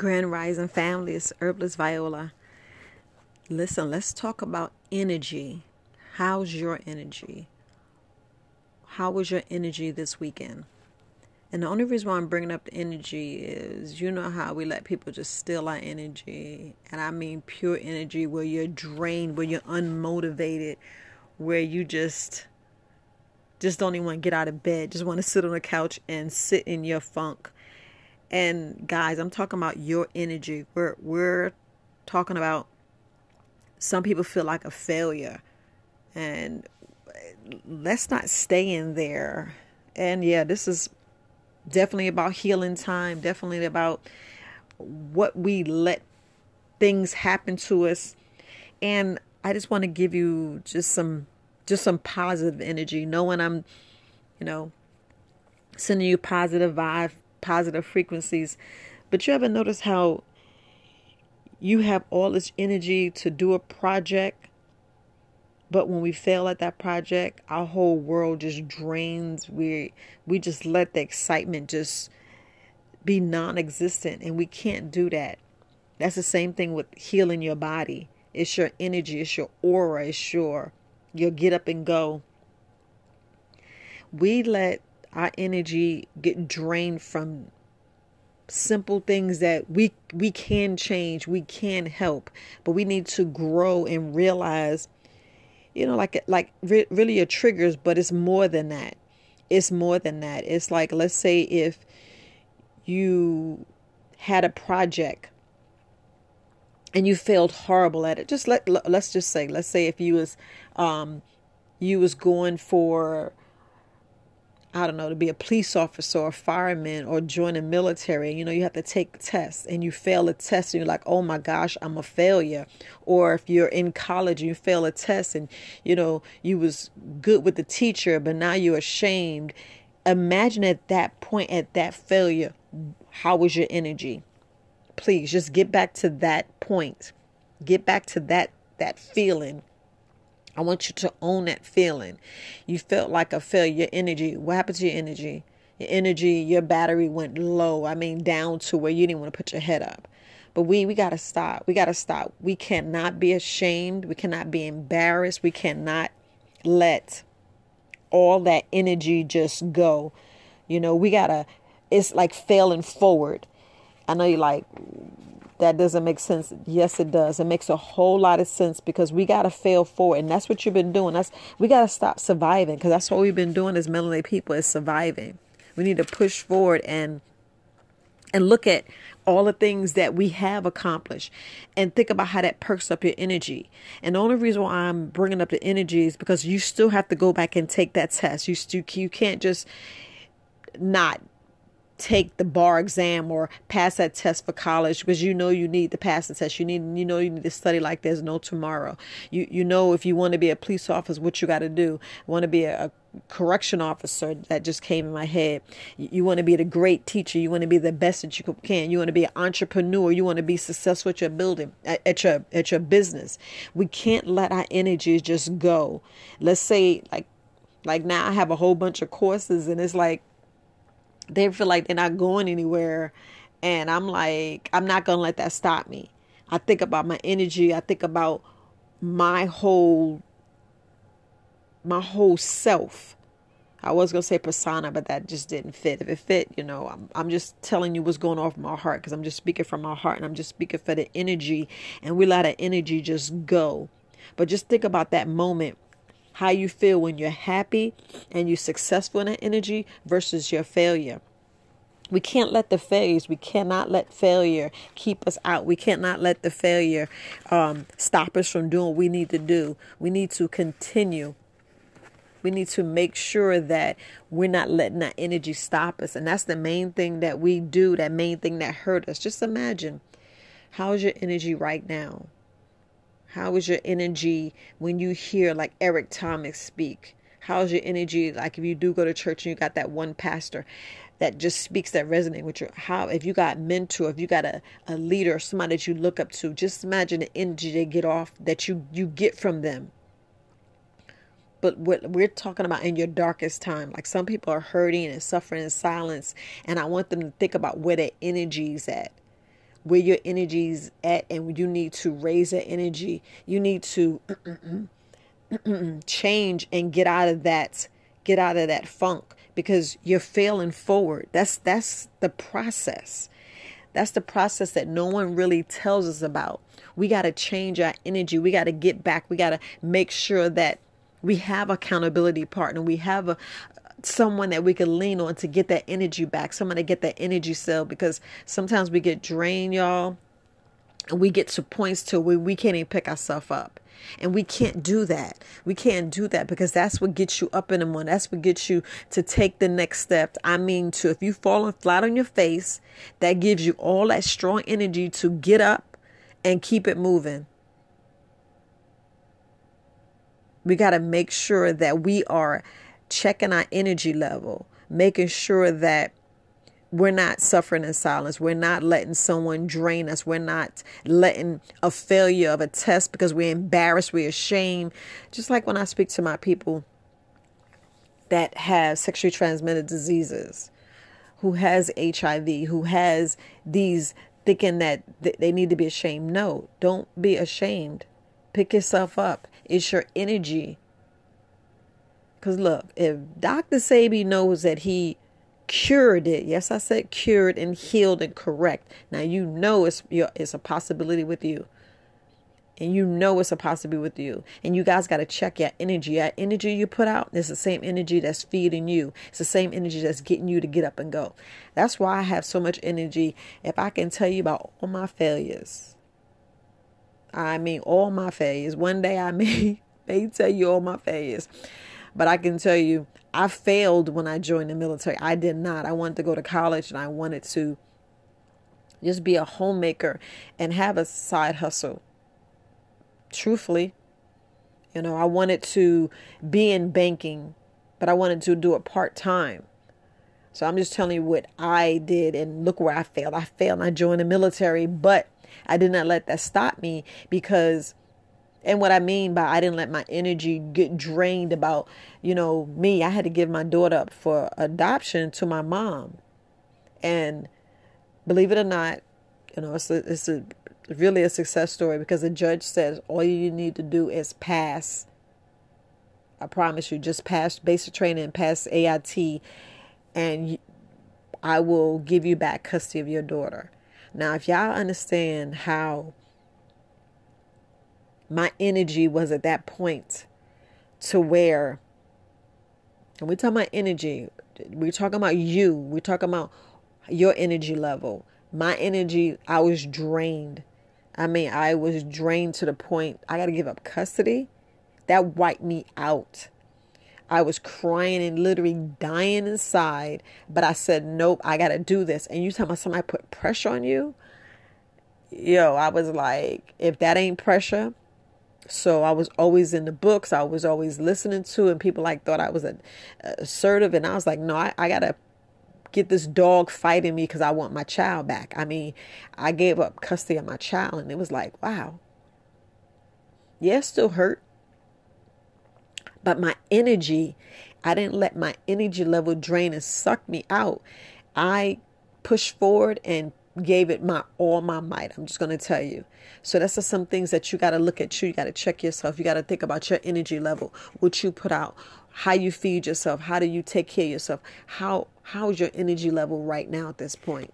Grand Rising family, it's Herbless Viola. Listen, let's talk about energy. How's your energy? How was your energy this weekend? And the only reason why I'm bringing up the energy is, you know how we let people just steal our energy. And I mean pure energy, where you're drained, where you're unmotivated, where you just don't even want to get out of bed, just want to sit on the couch and sit in your funk. And guys, I'm talking about your energy. We're talking about some people feel like a failure. And let's not stay in there. And yeah, this is definitely about healing time. Definitely about what we let things happen to us. And I just want to give you just some positive energy. Knowing I'm, sending you positive vibes, positive frequencies. But you ever notice how you have all this energy to do a project, but when we fail at that project, our whole world just drains. We just let the excitement just be non-existent, and we can't do that. That's the same thing with healing your body. It's your energy, it's your aura, it's your get up and go. We let our energy get drained from simple things that we can change, we can help, but we need to grow and realize, really your triggers, but it's more than that. It's more than that. It's like, let's say if you had a project and you failed horrible at it. Let's say if you was going for, I don't know, to be a police officer or a fireman or join the military. You have to take tests and you fail a test and you're like, oh my gosh, I'm a failure. Or if you're in college and you fail a test and, you was good with the teacher, but now you're ashamed. Imagine at that point, at that failure, how was your energy? Please just get back to that point. Get back to that feeling. I want you to own that feeling. You felt like a failure. Your energy. What happened to your energy? Your energy, your battery went low. I mean, down to where you didn't want to put your head up. But we got to stop. We got to stop. We cannot be ashamed. We cannot be embarrassed. We cannot let all that energy just go. We got to, it's like failing forward. I know you're like, that doesn't make sense. Yes, it does. It makes a whole lot of sense because we got to fail forward. And that's what you've been doing. We got to stop surviving, because that's what we've been doing as melanated people, is surviving. We need to push forward and look at all the things that we have accomplished and think about how that perks up your energy. And the only reason why I'm bringing up the energy is because you still have to go back and take that test. You can't just not take the bar exam or pass that test for college, because you need to pass the test. You need to study like there's no tomorrow. If you want to be a police officer, what you got to do. I want to be a correction officer. That just came in my head. You want to be the great teacher. You want to be the best that you can. You want to be an entrepreneur. You want to be successful at your building, at your business. We can't let our energy just go. Let's say like now I have a whole bunch of courses, and it's like, they feel like they're not going anywhere. And I'm like, I'm not going to let that stop me. I think about my energy. I think about my whole self. I was going to say persona, but that just didn't fit. If it fit, I'm just telling you what's going on from my heart, because I'm just speaking from my heart and I'm just speaking for the energy. And we let our energy just go. But just think about that moment. How you feel when you're happy and you're successful in that energy versus your failure. We cannot let failure keep us out. We cannot let the failure stop us from doing what we need to do. We need to continue. We need to make sure that we're not letting that energy stop us. And that's the main thing that we do, that main thing that hurt us. Just imagine, how is your energy right now? How is your energy when you hear like Eric Thomas speak? How is your energy like if you do go to church and you got that one pastor that just speaks, that resonates with you? How, if you got a mentor, if you got a leader, somebody that you look up to, just imagine the energy they get off, that you get from them. But what we're talking about in your darkest time, like some people are hurting and suffering in silence, and I want them to think about where their energy is at. where your energy's at, and you need to raise that energy. You need to change and get out of that funk, because you're failing forward. That's the process. That's the process that no one really tells us about. We got to change our energy. We got to get back. We got to make sure that we have accountability partner. We have someone that we can lean on to get that energy back. Someone to get that energy cell, because sometimes we get drained, y'all. And we get to points to where we can't even pick ourselves up. And we can't do that. We can't do that, because that's what gets you up in the morning. That's what gets you to take the next step. I mean, to if you fall flat on your face, that gives you all that strong energy to get up and keep it moving. We got to make sure that we are checking our energy level, making sure that we're not suffering in silence. We're not letting someone drain us. We're not letting a failure of a test, because we're embarrassed, we're ashamed. Just like when I speak to my people that have sexually transmitted diseases, who has HIV, who has these, thinking that they need to be ashamed. No, don't be ashamed. Pick yourself up. It's your energy. Because look, if Dr. Sebi knows that he cured it. Yes, I said cured and healed and correct. Now, you know, it's a possibility with you. And you know, it's a possibility with you. And you guys got to check your energy. That energy you put out is the same energy that's feeding you. It's the same energy that's getting you to get up and go. That's why I have so much energy. If I can tell you about all my failures, I mean, all my failures. One day I may tell you all my failures. But I can tell you, I failed when I joined the military. I did not. I wanted to go to college, and I wanted to just be a homemaker and have a side hustle. Truthfully, you know, I wanted to be in banking, but I wanted to do it part-time. So I'm just telling you what I did, and look where I failed. I failed and I joined the military, but I did not let that stop me, because... And what I mean by I didn't let my energy get drained about, you know, me. I had to give my daughter up for adoption to my mom. And believe it or not, you know, it's really a success story, because the judge says all you need to do is pass. I promise you, just pass basic training and pass AIT, and I will give you back custody of your daughter. Now, if y'all understand how my energy was at that point to where, and we're talking about energy, we're talking about you, we're talking about your energy level. My energy, I was drained. I mean, I was drained to the point I got to give up custody. That wiped me out. I was crying and literally dying inside, but I said, nope, I got to do this. And you talking about somebody put pressure on you? Yo, I was like, if that ain't pressure. So I was always in the books. I was always listening to, and people like thought I was assertive. And I was like, no, I got to get this dog fighting me because I want my child back. I mean, I gave up custody of my child, and it was like, wow. Yeah, it still hurt. But my energy, I didn't let my energy level drain and suck me out. I pushed forward and gave it all my might. I'm just going to tell you. So that's just some things that you got to look at. You got to check yourself. You got to think about your energy level, what you put out, how you feed yourself, how do you take care of yourself? How's your energy level right now at this point?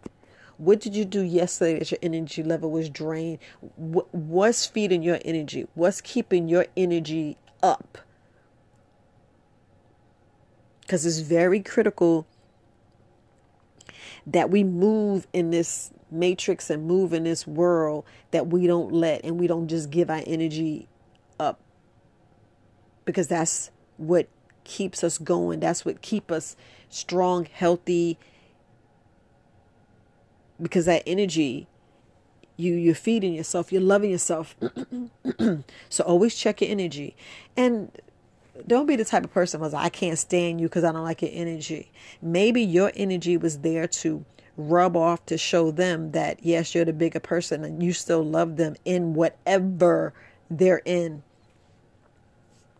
What did you do yesterday that your energy level was drained? What's feeding your energy? What's keeping your energy up? Because it's very critical that we move in this matrix and move in this world, that we don't let, and we don't just give our energy up, because that's what keeps us going. That's what keeps us strong, healthy, because that energy, you're feeding yourself, you're loving yourself. So always check your energy, and don't be the type of person who's like, I can't stand you because I don't like your energy. Maybe your energy was there to rub off, to show them that, yes, you're the bigger person and you still love them in whatever they're in.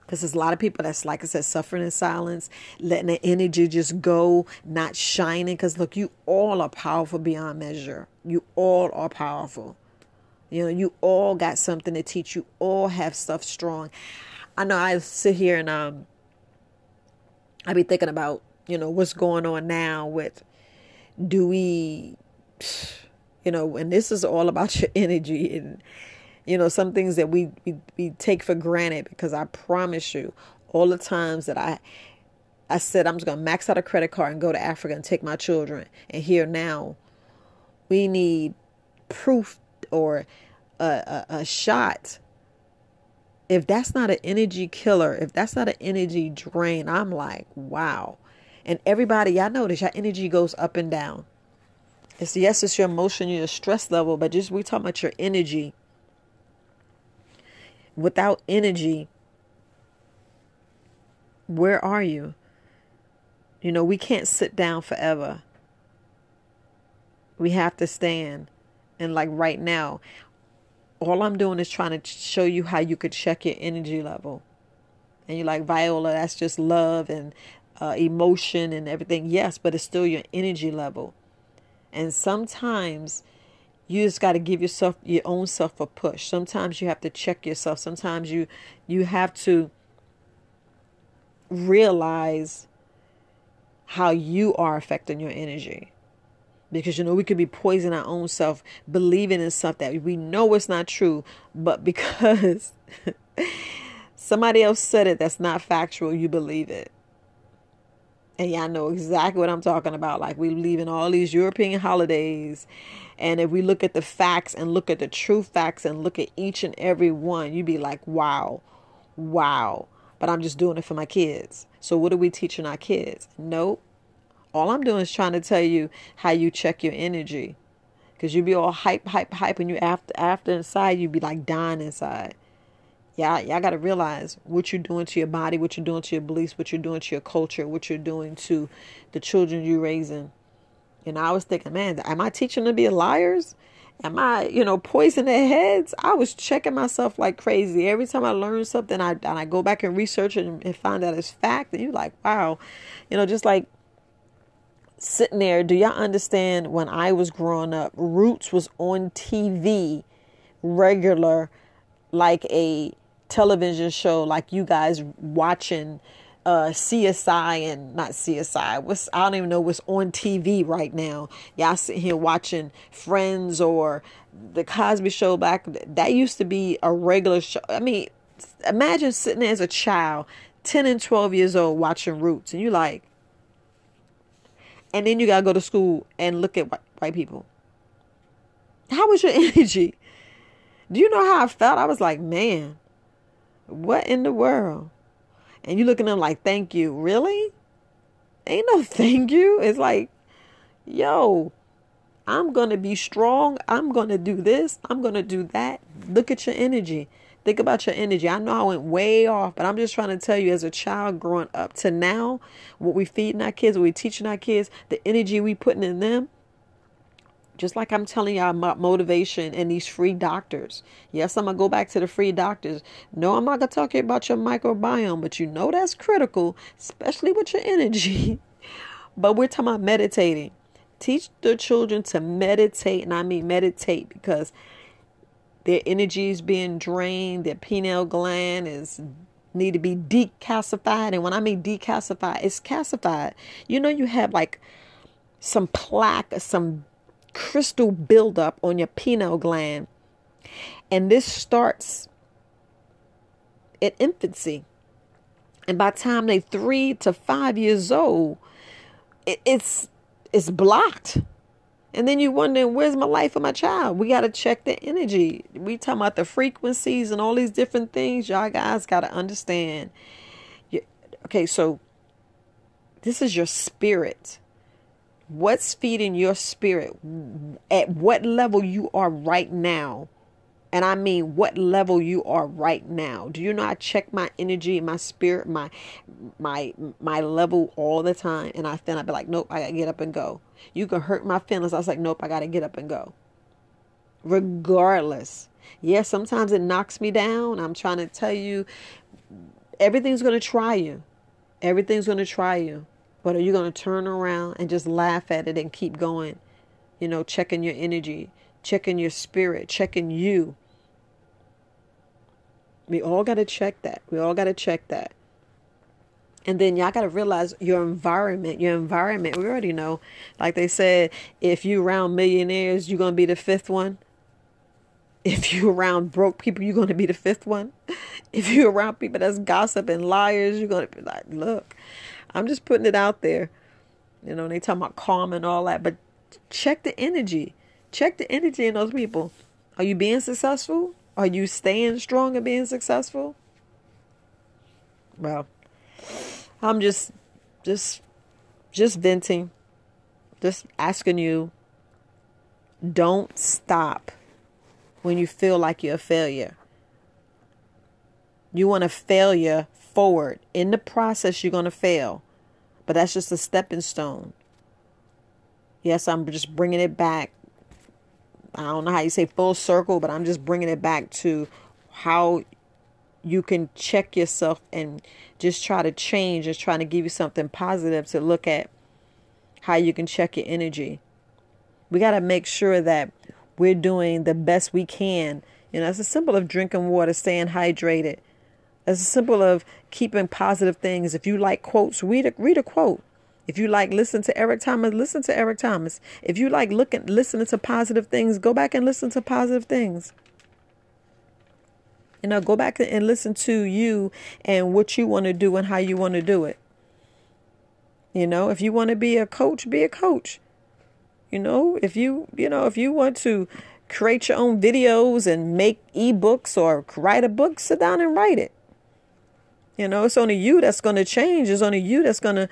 Because there's a lot of people that's, like I said, suffering in silence, letting the energy just go, not shining. Because, look, you all are powerful beyond measure. You all are powerful. You know, you all got something to teach. You all have stuff strong. I know I sit here and I be thinking about, you know, what's going on now with, do we, you know, and this is all about your energy and, you know, some things that we take for granted, because I promise you, all the times that I said I'm just going to max out a credit card and go to Africa and take my children, and here now we need proof or a shot. If that's not an energy killer, if that's not an energy drain, I'm like, wow. And everybody, I notice your energy goes up and down. It's, yes, it's your emotion, your stress level, but just we talking about your energy. Without energy, where are you? You know, we can't sit down forever. We have to stand. And like right now, all I'm doing is trying to show you how you could check your energy level. And you're like, Viola, that's just love and emotion and everything. Yes, but it's still your energy level. And sometimes you just got to give yourself, your own self, a push. Sometimes you have to check yourself. Sometimes you have to realize how you are affecting your energy. Because, you know, we could be poisoning our own self, believing in stuff that we know it's not true. But because somebody else said it that's not factual, you believe it. And y'all know exactly what I'm talking about. Like, we leave in all these European holidays. And if we look at the facts and look at the true facts and look at each and every one, you'd be like, wow. But I'm just doing it for my kids. So what are we teaching our kids? Nope. All I'm doing is trying to tell you how you check your energy. Because you'd be all hype. And you after inside, you'd be like dying inside. Y'all got to realize what you're doing to your body, what you're doing to your beliefs, what you're doing to your culture, what you're doing to the children you're raising. And I was thinking, man, am I teaching them to be liars? Am I, you know, poisoning their heads? I was checking myself like crazy. Every time I learn something, I go back and research it and find out it's fact. And you're like, wow. You know, just like sitting there, do y'all understand when I was growing up, Roots was on TV regular, like a television show, like you guys watching CSI and not CSI. I don't even know what's on TV right now. Y'all sitting here watching Friends or The Cosby Show back. That used to be a regular show. I mean, imagine sitting there as a child, 10 and 12 years old, watching Roots. And you like, and then you got to go to school and look at white people. How was your energy? Do you know how I felt? I was like, man, what in the world? And you look at them like, thank you. Really? Ain't no thank you. It's like, yo, I'm going to be strong. I'm going to do this. I'm going to do that. Look at your energy. Think about your energy. I know I went way off, but I'm just trying to tell you, as a child growing up to now, what we feeding our kids, what we teaching our kids, the energy we putting in them. Just like I'm telling y'all about motivation and these free doctors. Yes, I'm going to go back to the free doctors. No, I'm not going to talk about your microbiome, but you know that's critical, especially with your energy. But we're talking about meditating. Teach the children to meditate, and I mean meditate, because their energy is being drained, their pineal gland is need to be decalcified. And when I mean decalcified, it's calcified. You know, you have like some plaque or some crystal buildup on your pineal gland, and this starts at infancy, and by the time they're 3 to 5 years old, it's blocked. And then you're wondering, where's my life of my child? We got to check the energy. We talking about the frequencies and all these different things. Y'all guys got to understand. Okay, so this is your spirit. What's feeding your spirit? At what level you are right now? And I mean, what level you are right now? Do you know I check my energy, my spirit, my level all the time? And I'd be like, nope, I got to get up and go. You can hurt my feelings. I was like, nope, I got to get up and go. Regardless. Yeah, sometimes it knocks me down. I'm trying to tell you, Everything's going to try you. Everything's going to try you. But are you going to turn around and just laugh at it and keep going? You know, checking your energy, checking your spirit, checking you. We all got to check that. We all got to check that. And then y'all got to realize your environment, We already know, like they said, if you around millionaires, you're going to be the fifth one. If you around broke people, you're going to be the fifth one. If you're around people that's gossip and liars, you're going to be like, look, I'm just putting it out there. You know, they talk about calm and all that, but check the energy. Check the energy in those people. Are you being successful? Are you staying strong and being successful? Well, I'm just venting, just asking you, don't stop when you feel like you're a failure. You want a failure forward. In the process, you're going to fail, but that's just a stepping stone. Yes, I'm just bringing it back. I don't know how you say full circle, but I'm just bringing it back to how you can check yourself and just try to change. Just trying to give you something positive to look at, how you can check your energy. We got to make sure that we're doing the best we can. You know, it's a symbol of drinking water, staying hydrated. It's a symbol of keeping positive things. If you like quotes, read a quote. If you like listen to Eric Thomas, listen to Eric Thomas. If you like listening to positive things, go back and listen to positive things. You know, go back and listen to you and what you want to do and how you want to do it. You know, if you want to be a coach, be a coach. You know, if you want to create your own videos and make ebooks or write a book, sit down and write it. You know, it's only you that's going to change. It's only you that's going to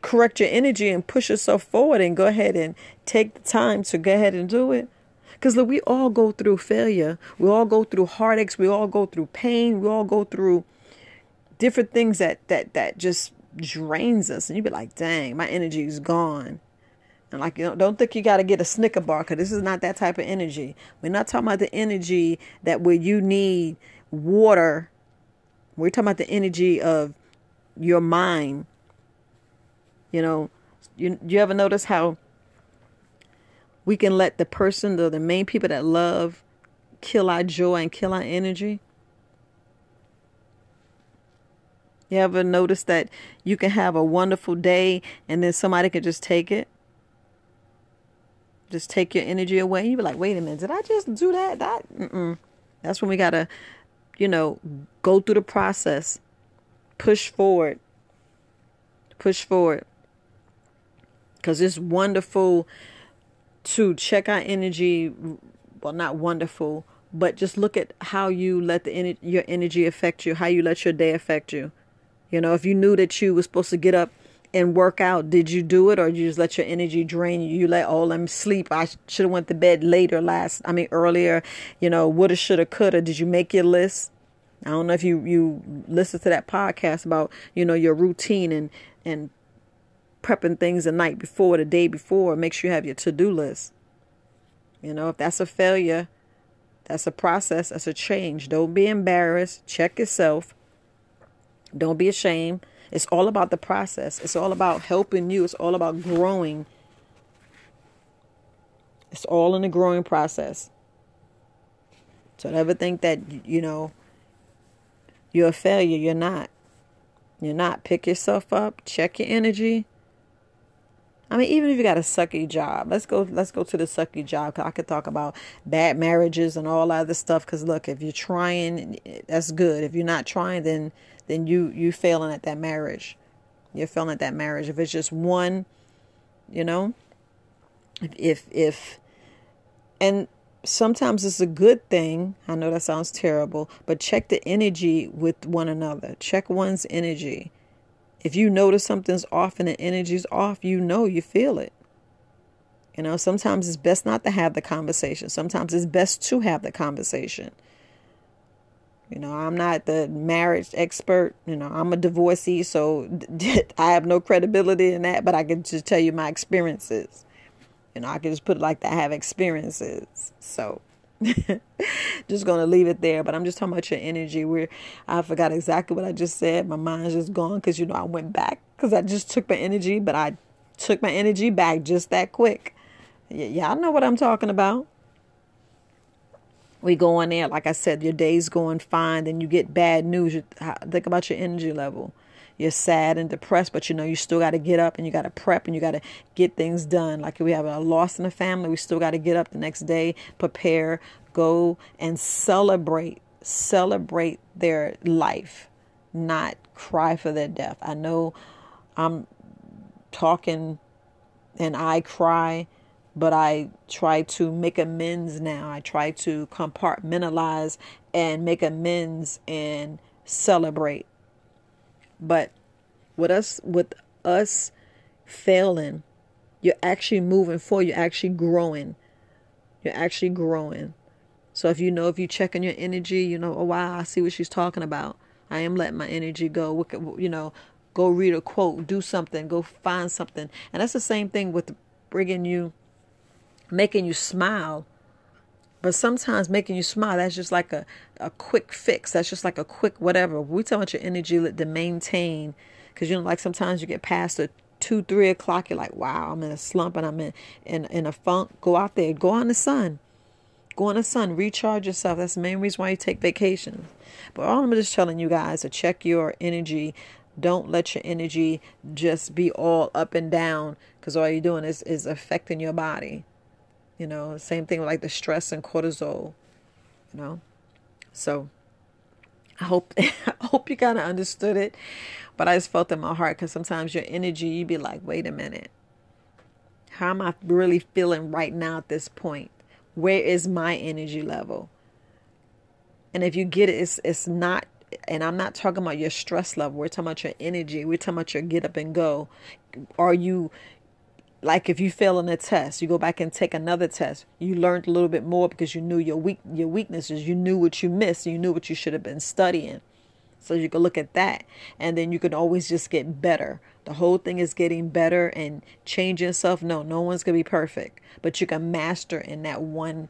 correct your energy and push yourself forward and go ahead and take the time to go ahead and do it. Because look, we all go through failure. We all go through heartaches. We all go through pain. We all go through different things that just drains us. And you be like, dang, my energy is gone. And like, you know, don't think you got to get a Snicker bar, because this is not that type of energy. We're not talking about the energy that where you need water. We're talking about the energy of your mind. You know, you ever notice how we can let the person or the main people that love kill our joy and kill our energy? You ever notice that you can have a wonderful day and then somebody can just take it? Just take your energy away. You be like, wait a minute, did I just do that? That's when we got to, you know, go through the process, push forward. Because it's wonderful to check our energy. Well, not wonderful, but just look at how you let your energy affect you, how you let your day affect you. You know, if you knew that you were supposed to get up and work out, did you do it, or you just let your energy drain you? You let, oh, let me sleep. I should have went to bed earlier. You know, woulda, shoulda, coulda. Did you make your list? I don't know if you listened to that podcast about, you know, your routine and prepping things the night before, the day before. Make sure you have your to-do list. You know, if that's a failure, that's a process, that's a change. Don't be embarrassed. Check yourself. Don't be ashamed. It's all about the process. It's all about helping you. It's all about growing. It's all in the growing process. So never think that, you know, you're a failure. You're not. You're not. Pick yourself up. Check your energy. I mean, even if you got a sucky job, let's go to the sucky job. 'Cause I could talk about bad marriages and all that other stuff. 'Cause look, if you're trying, that's good. If you're not trying, then you failing at that marriage. You're failing at that marriage. If it's just one, you know, if and sometimes it's a good thing. I know that sounds terrible, but check the energy with one another. Check one's energy. If you notice something's off and the energy's off, you know, you feel it. You know, sometimes it's best not to have the conversation. Sometimes it's best to have the conversation. You know, I'm not the marriage expert. You know, I'm a divorcee, so I have no credibility in that, but I can just tell you my experiences. You know, I can just put it like that. I have experiences. So Just going to leave it there. But I'm just talking about your energy. I forgot exactly what I just said. My mind's just gone because, I went back because I just took my energy. But I took my energy back just that quick. Yeah, I know what I'm talking about. We go in there. Like I said, your day's going fine. Then you get bad news. Think about your energy level. You're sad and depressed, but you still got to get up and you got to prep and you got to get things done. Like if we have a loss in the family, we still got to get up the next day, prepare, go and celebrate their life, not cry for their death. I know I'm talking and I cry, but I try to make amends now. I try to compartmentalize and make amends and celebrate. But with us failing, you're actually moving forward. You're actually growing. So if you check in your energy, oh, wow, I see what she's talking about. I am letting my energy go. Go read a quote, do something, go find something. And that's the same thing with making you smile. But sometimes making you smile, that's just like a quick fix. That's just like a quick whatever. We talk about your energy to maintain. Because, like sometimes you get past the 2, 3 o'clock. You're like, wow, I'm in a slump and I'm in a funk. Go out there. Go out in the sun. Recharge yourself. That's the main reason why you take vacations. But all I'm just telling you guys to check your energy. Don't let your energy just be all up and down. Because all you're doing is affecting your body. Same thing with like the stress and cortisol, So I hope you kind of understood it, but I just felt in my heart because sometimes your energy, you be like, wait a minute. How am I really feeling right now at this point? Where is my energy level? And if you get it, it's not, and I'm not talking about your stress level. We're talking about your energy. We're talking about your get up and go. Are you... Like if you fail in a test, you go back and take another test. You learned a little bit more because you knew your weaknesses. You knew what you missed. You knew what you should have been studying. So you can look at that. And then you can always just get better. The whole thing is getting better and changing yourself. No one's going to be perfect. But you can master in that one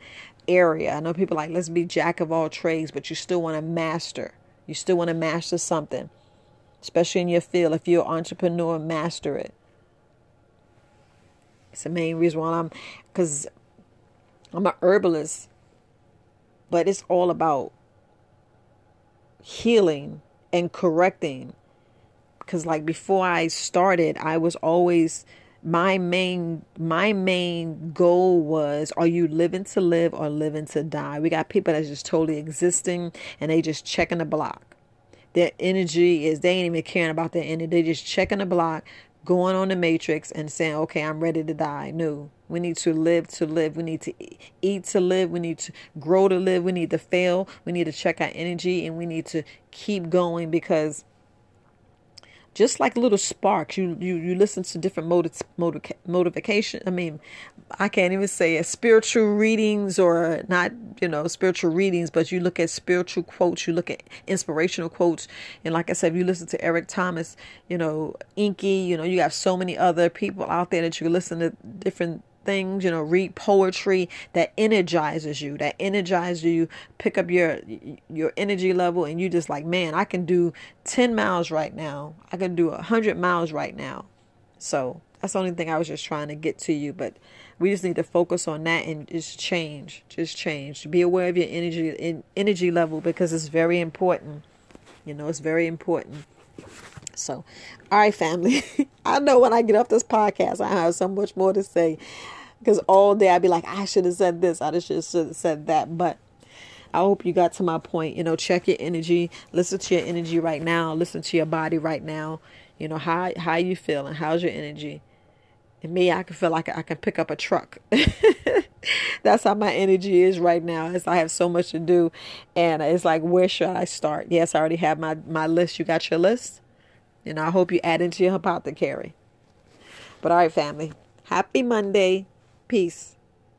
area. I know people are like, let's be jack of all trades. But you still want to master. You still want to master something. Especially in your field. If you're an entrepreneur, master it. It's the main reason why because I'm an herbalist, but it's all about healing and correcting. Because like before I started, I was always, my main goal was, are you living to live or living to die? We got people that's just totally existing and they just checking the block. Their energy is, they ain't even caring about their energy. They just checking the block. Going on the matrix and saying, okay, I'm ready to die. No, we need to live to live. We need to eat to live. We need to grow to live. We need to fail. We need to check our energy and we need to keep going because just like little sparks, you listen to different motivation. I mean, I can't even say it. Spiritual readings or not, spiritual readings, but you look at spiritual quotes, you look at inspirational quotes. And like I said, if you listen to Eric Thomas, Inky, you have so many other people out there that you listen to different things, read poetry that energizes you, pick up your energy level. And you just like, man, I can do 10 miles right now. I can do 100 miles right now. So that's the only thing I was just trying to get to you. But we just need to focus on that and just change, Be aware of your energy level because it's very important. It's very important. So, all right, family, I know when I get off this podcast, I have so much more to say because all day I'd be like, I should have said this. I should have said that. But I hope you got to my point. Check your energy. Listen to your energy right now. Listen to your body right now. How you feeling? How's your energy? And me, I can feel like I can pick up a truck. That's how my energy is right now. I have so much to do. And it's like, where should I start? Yes, I already have my list. You got your list? I hope you add into your apothecary. But all right, family. Happy Monday. Peace.